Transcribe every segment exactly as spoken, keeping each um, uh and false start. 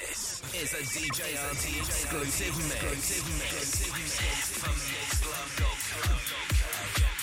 This is a D J R T exclusive mix from MixClub dot co dot U K.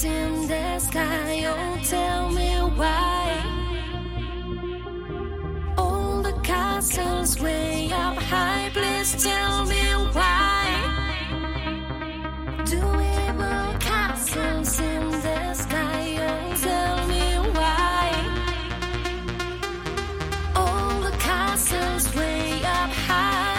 stars in the sky, oh tell me why. All the castles way up high, please tell me why. Do we want castles in the sky, oh tell me why. All the castles way up high.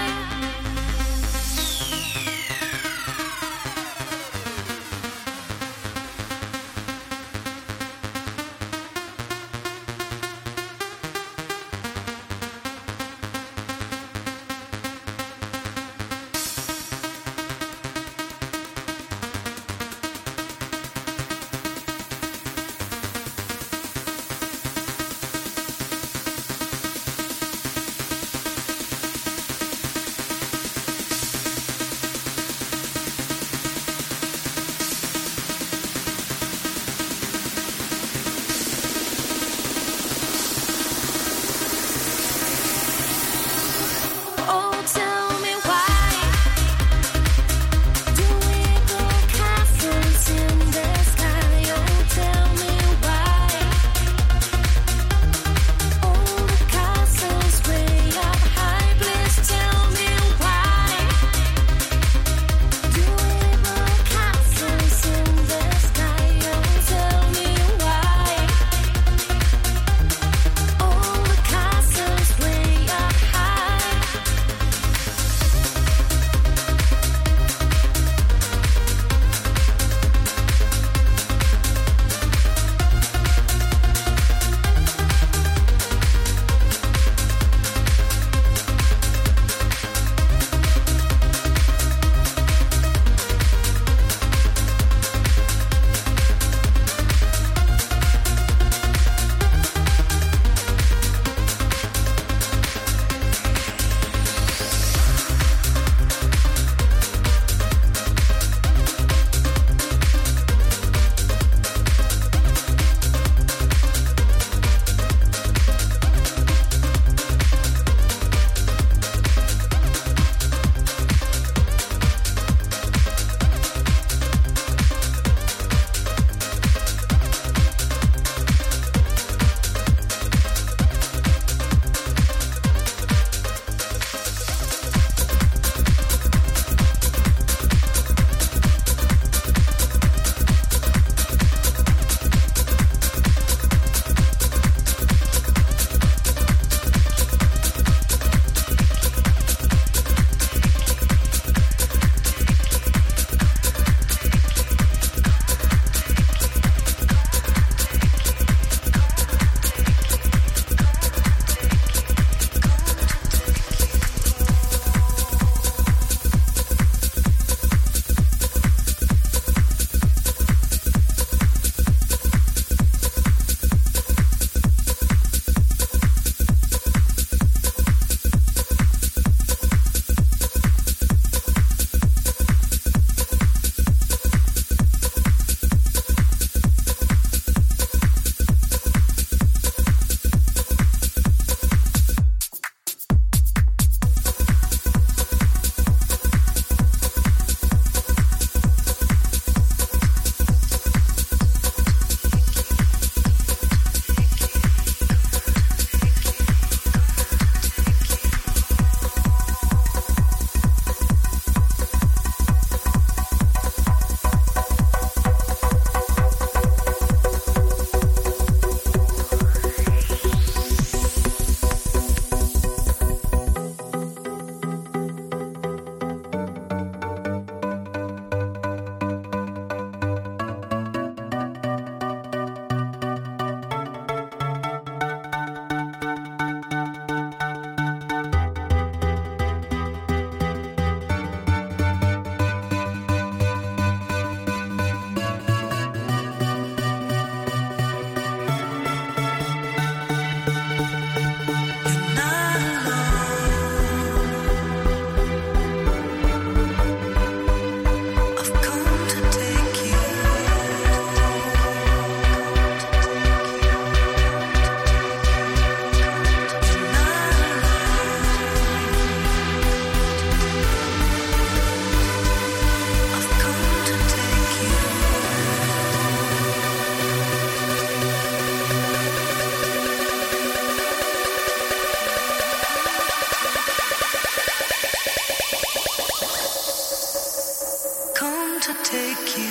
to take you.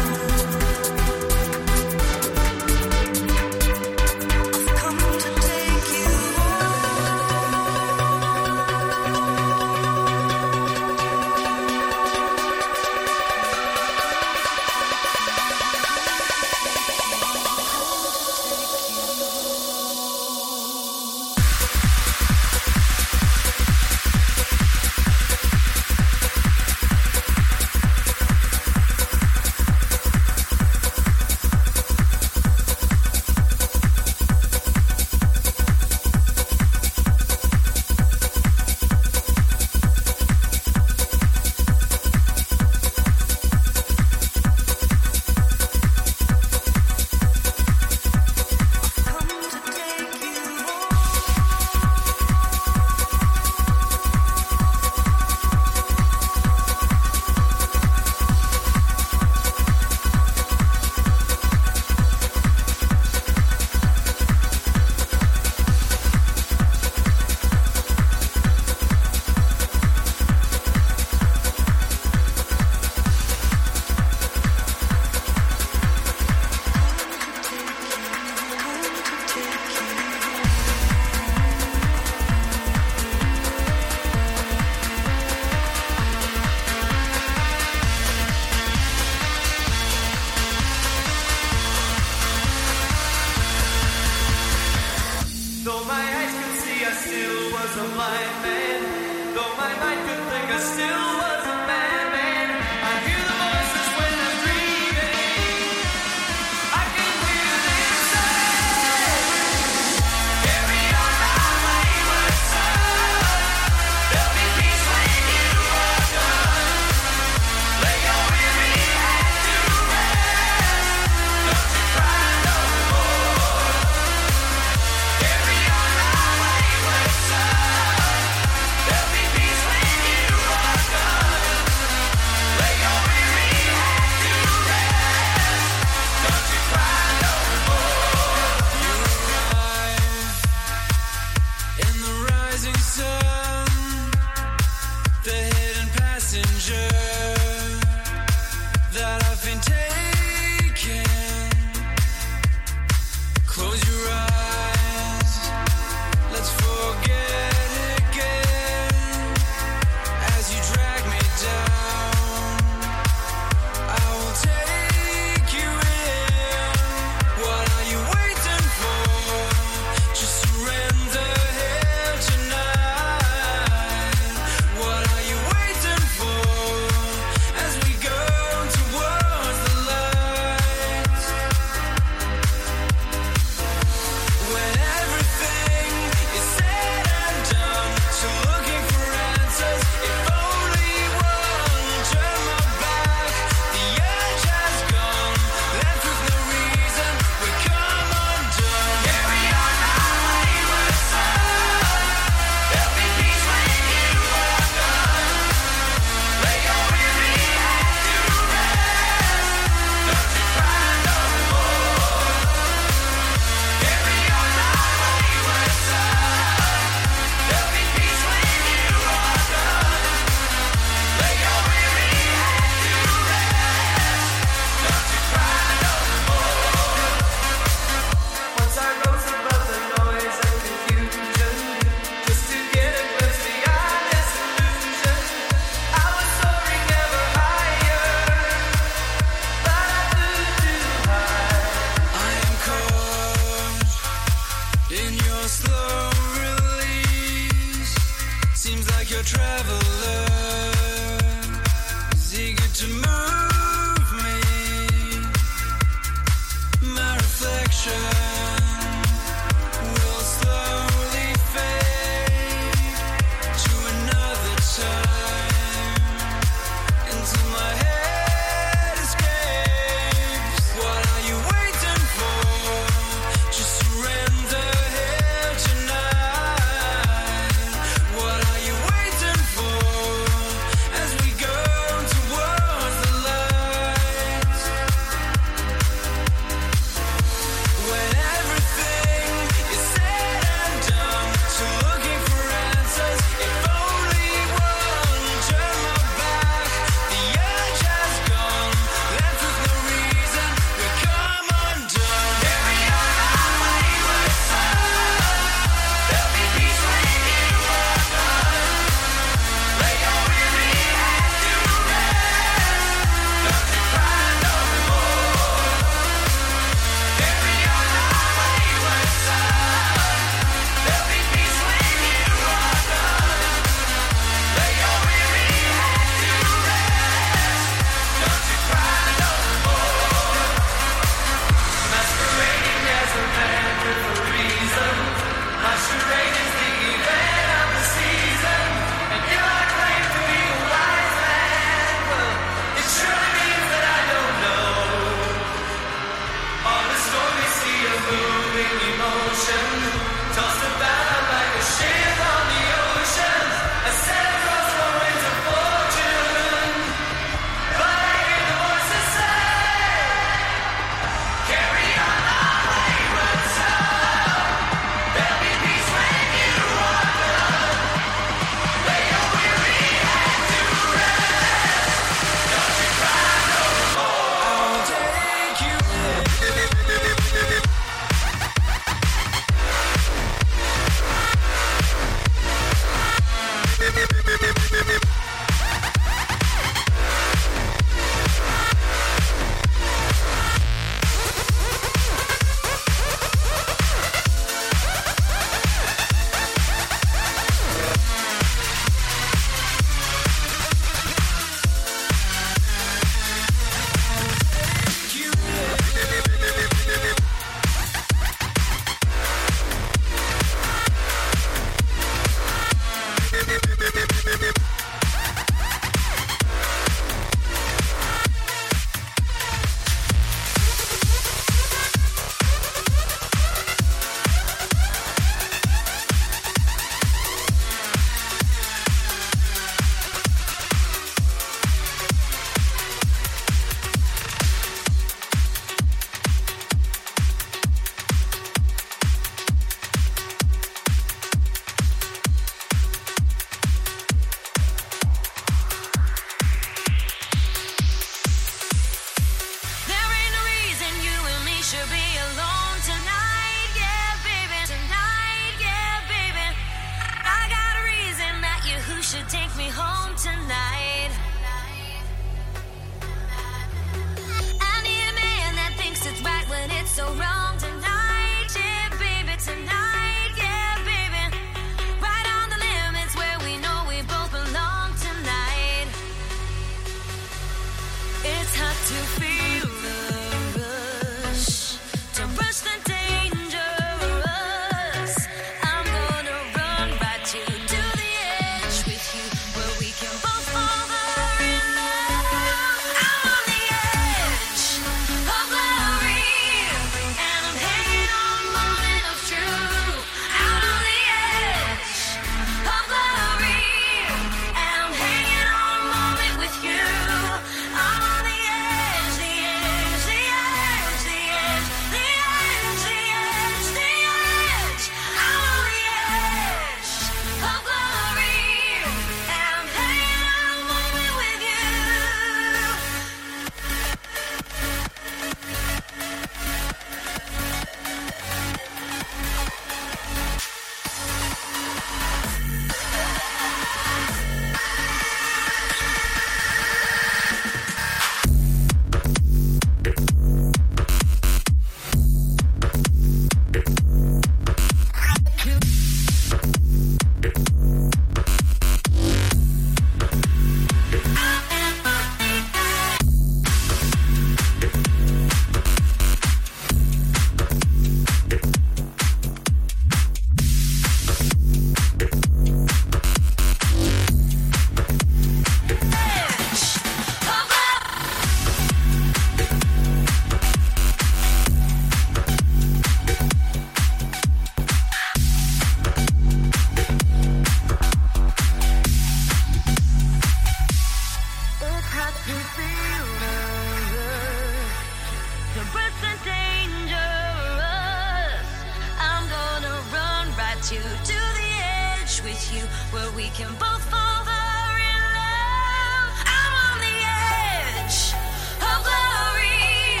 where we can both fall over in love. I'm on the edge of glory,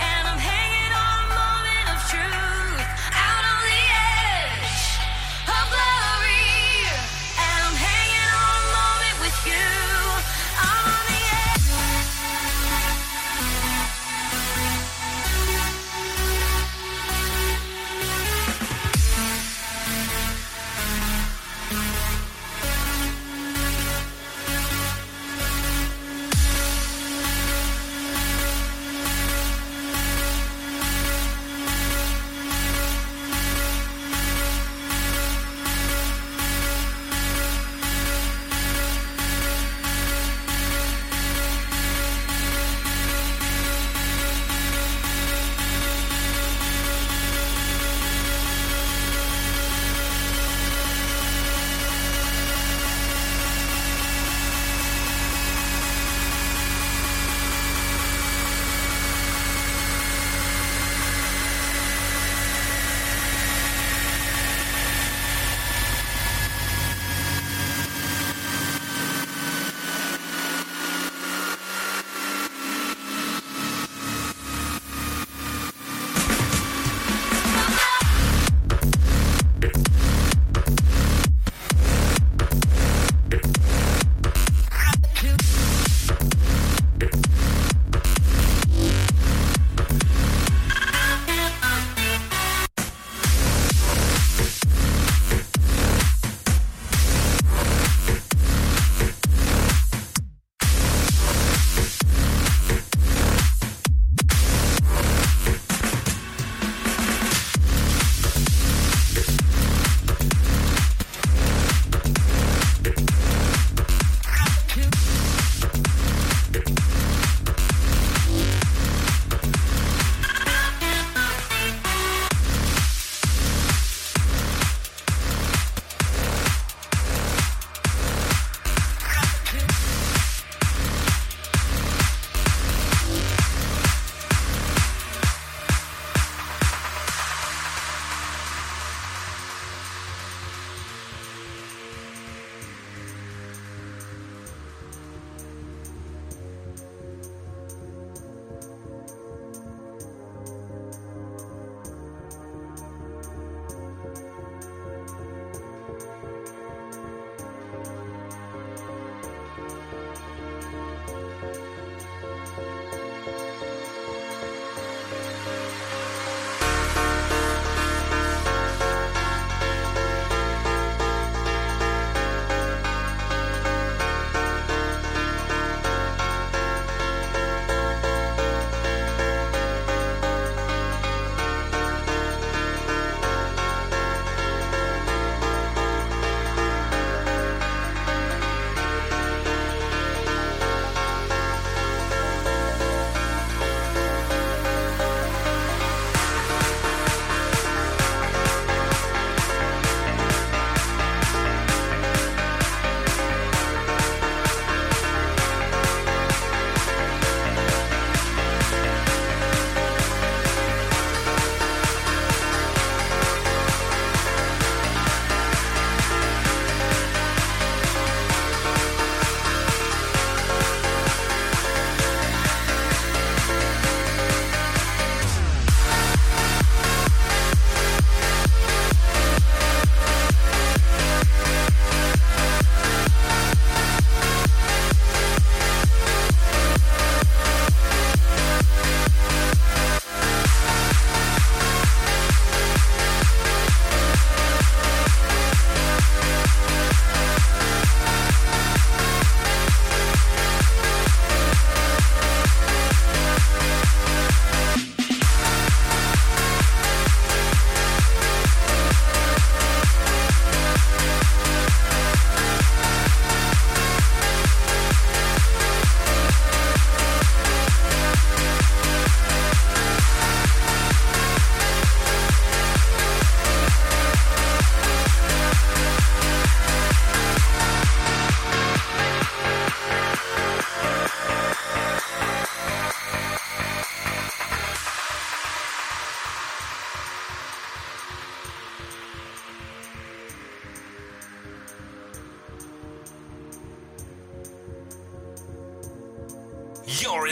and I'm hanging on a moment of truth. Out on the edge of glory, and I'm hanging on a moment with you. I'm on the edge.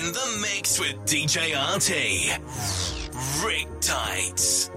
in the mix with D J R T. Rick Tights.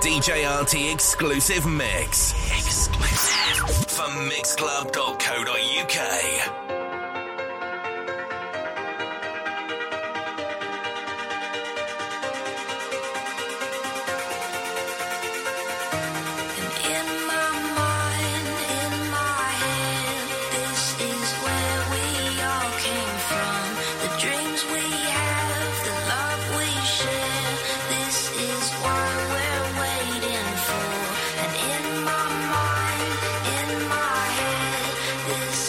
D J R T exclusive mix. Exclusive for mix club dot co dot U K. This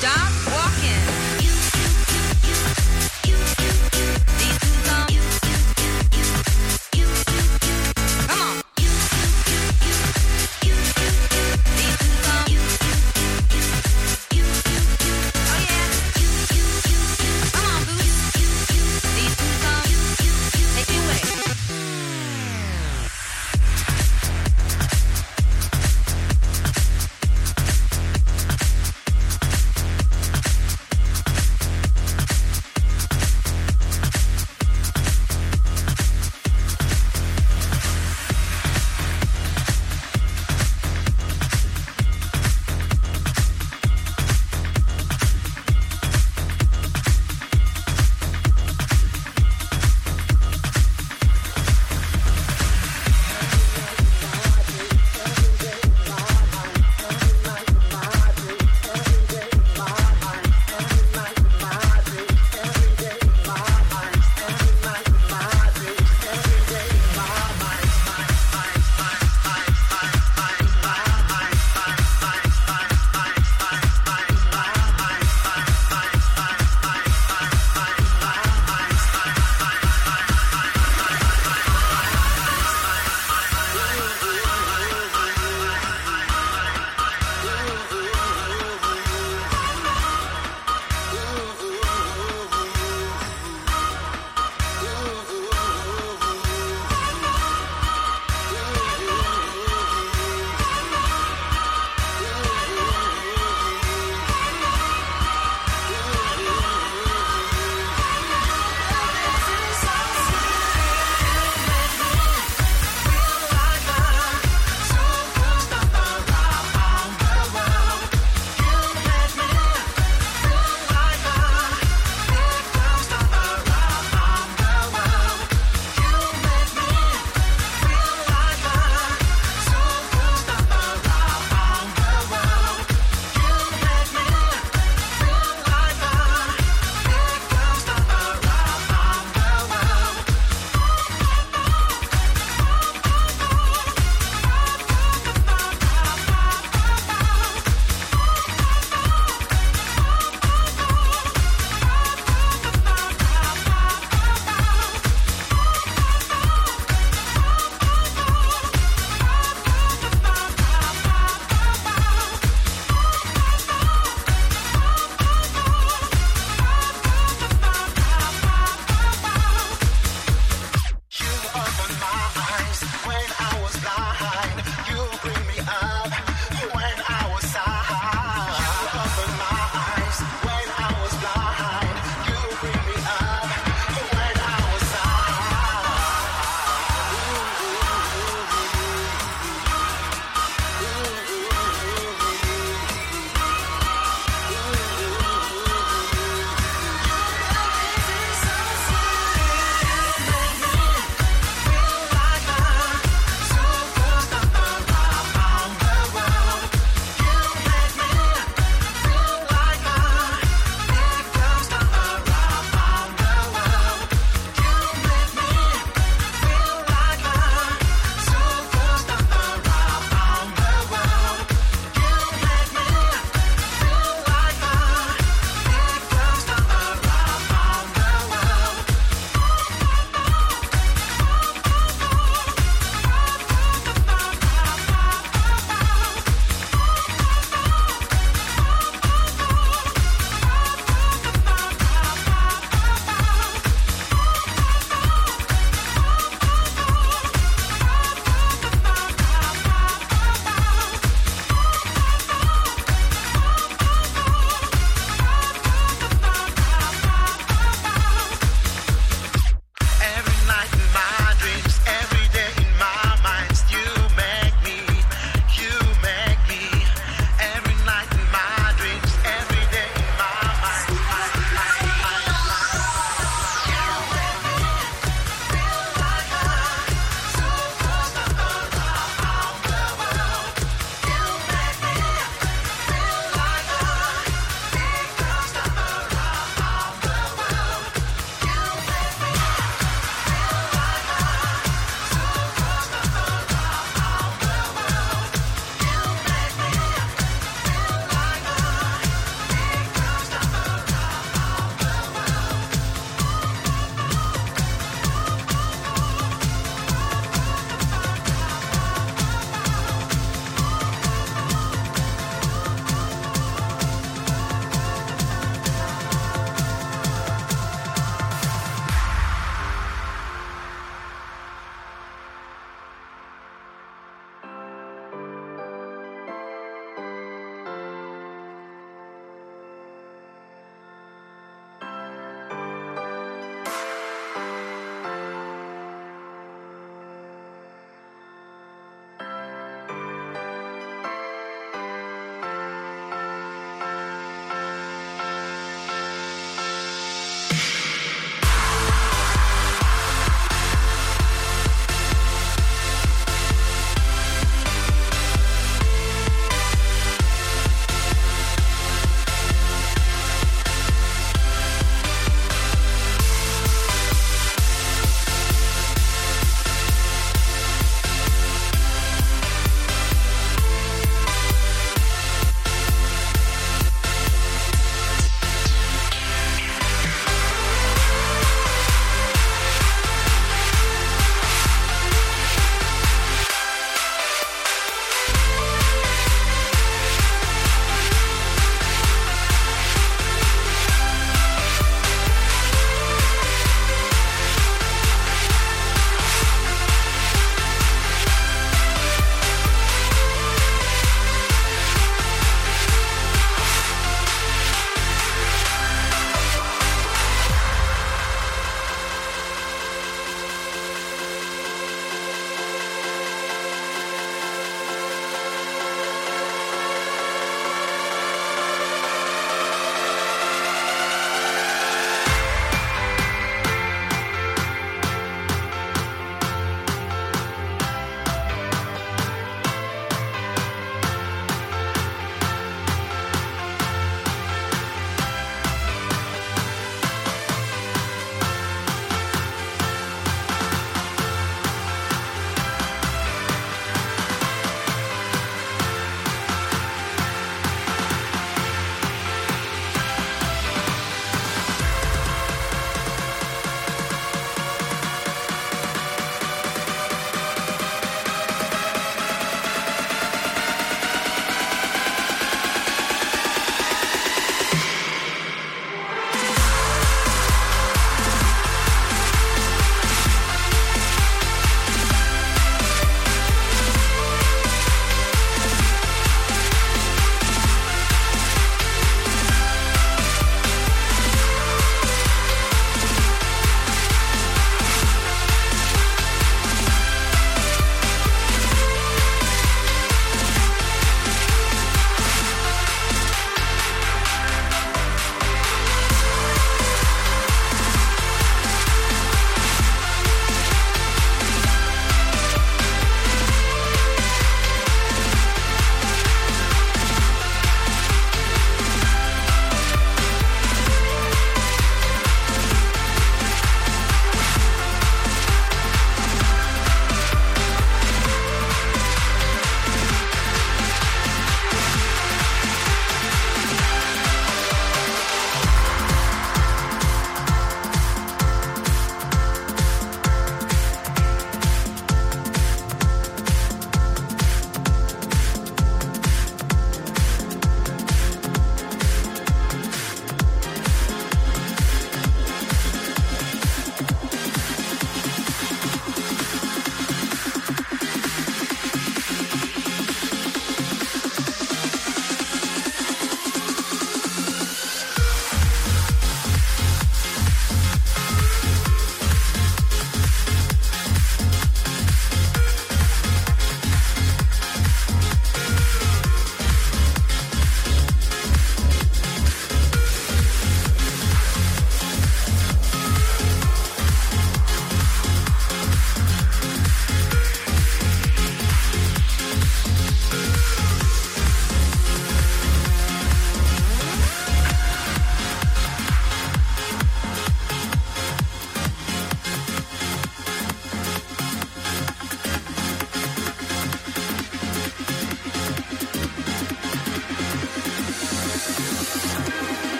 Stop.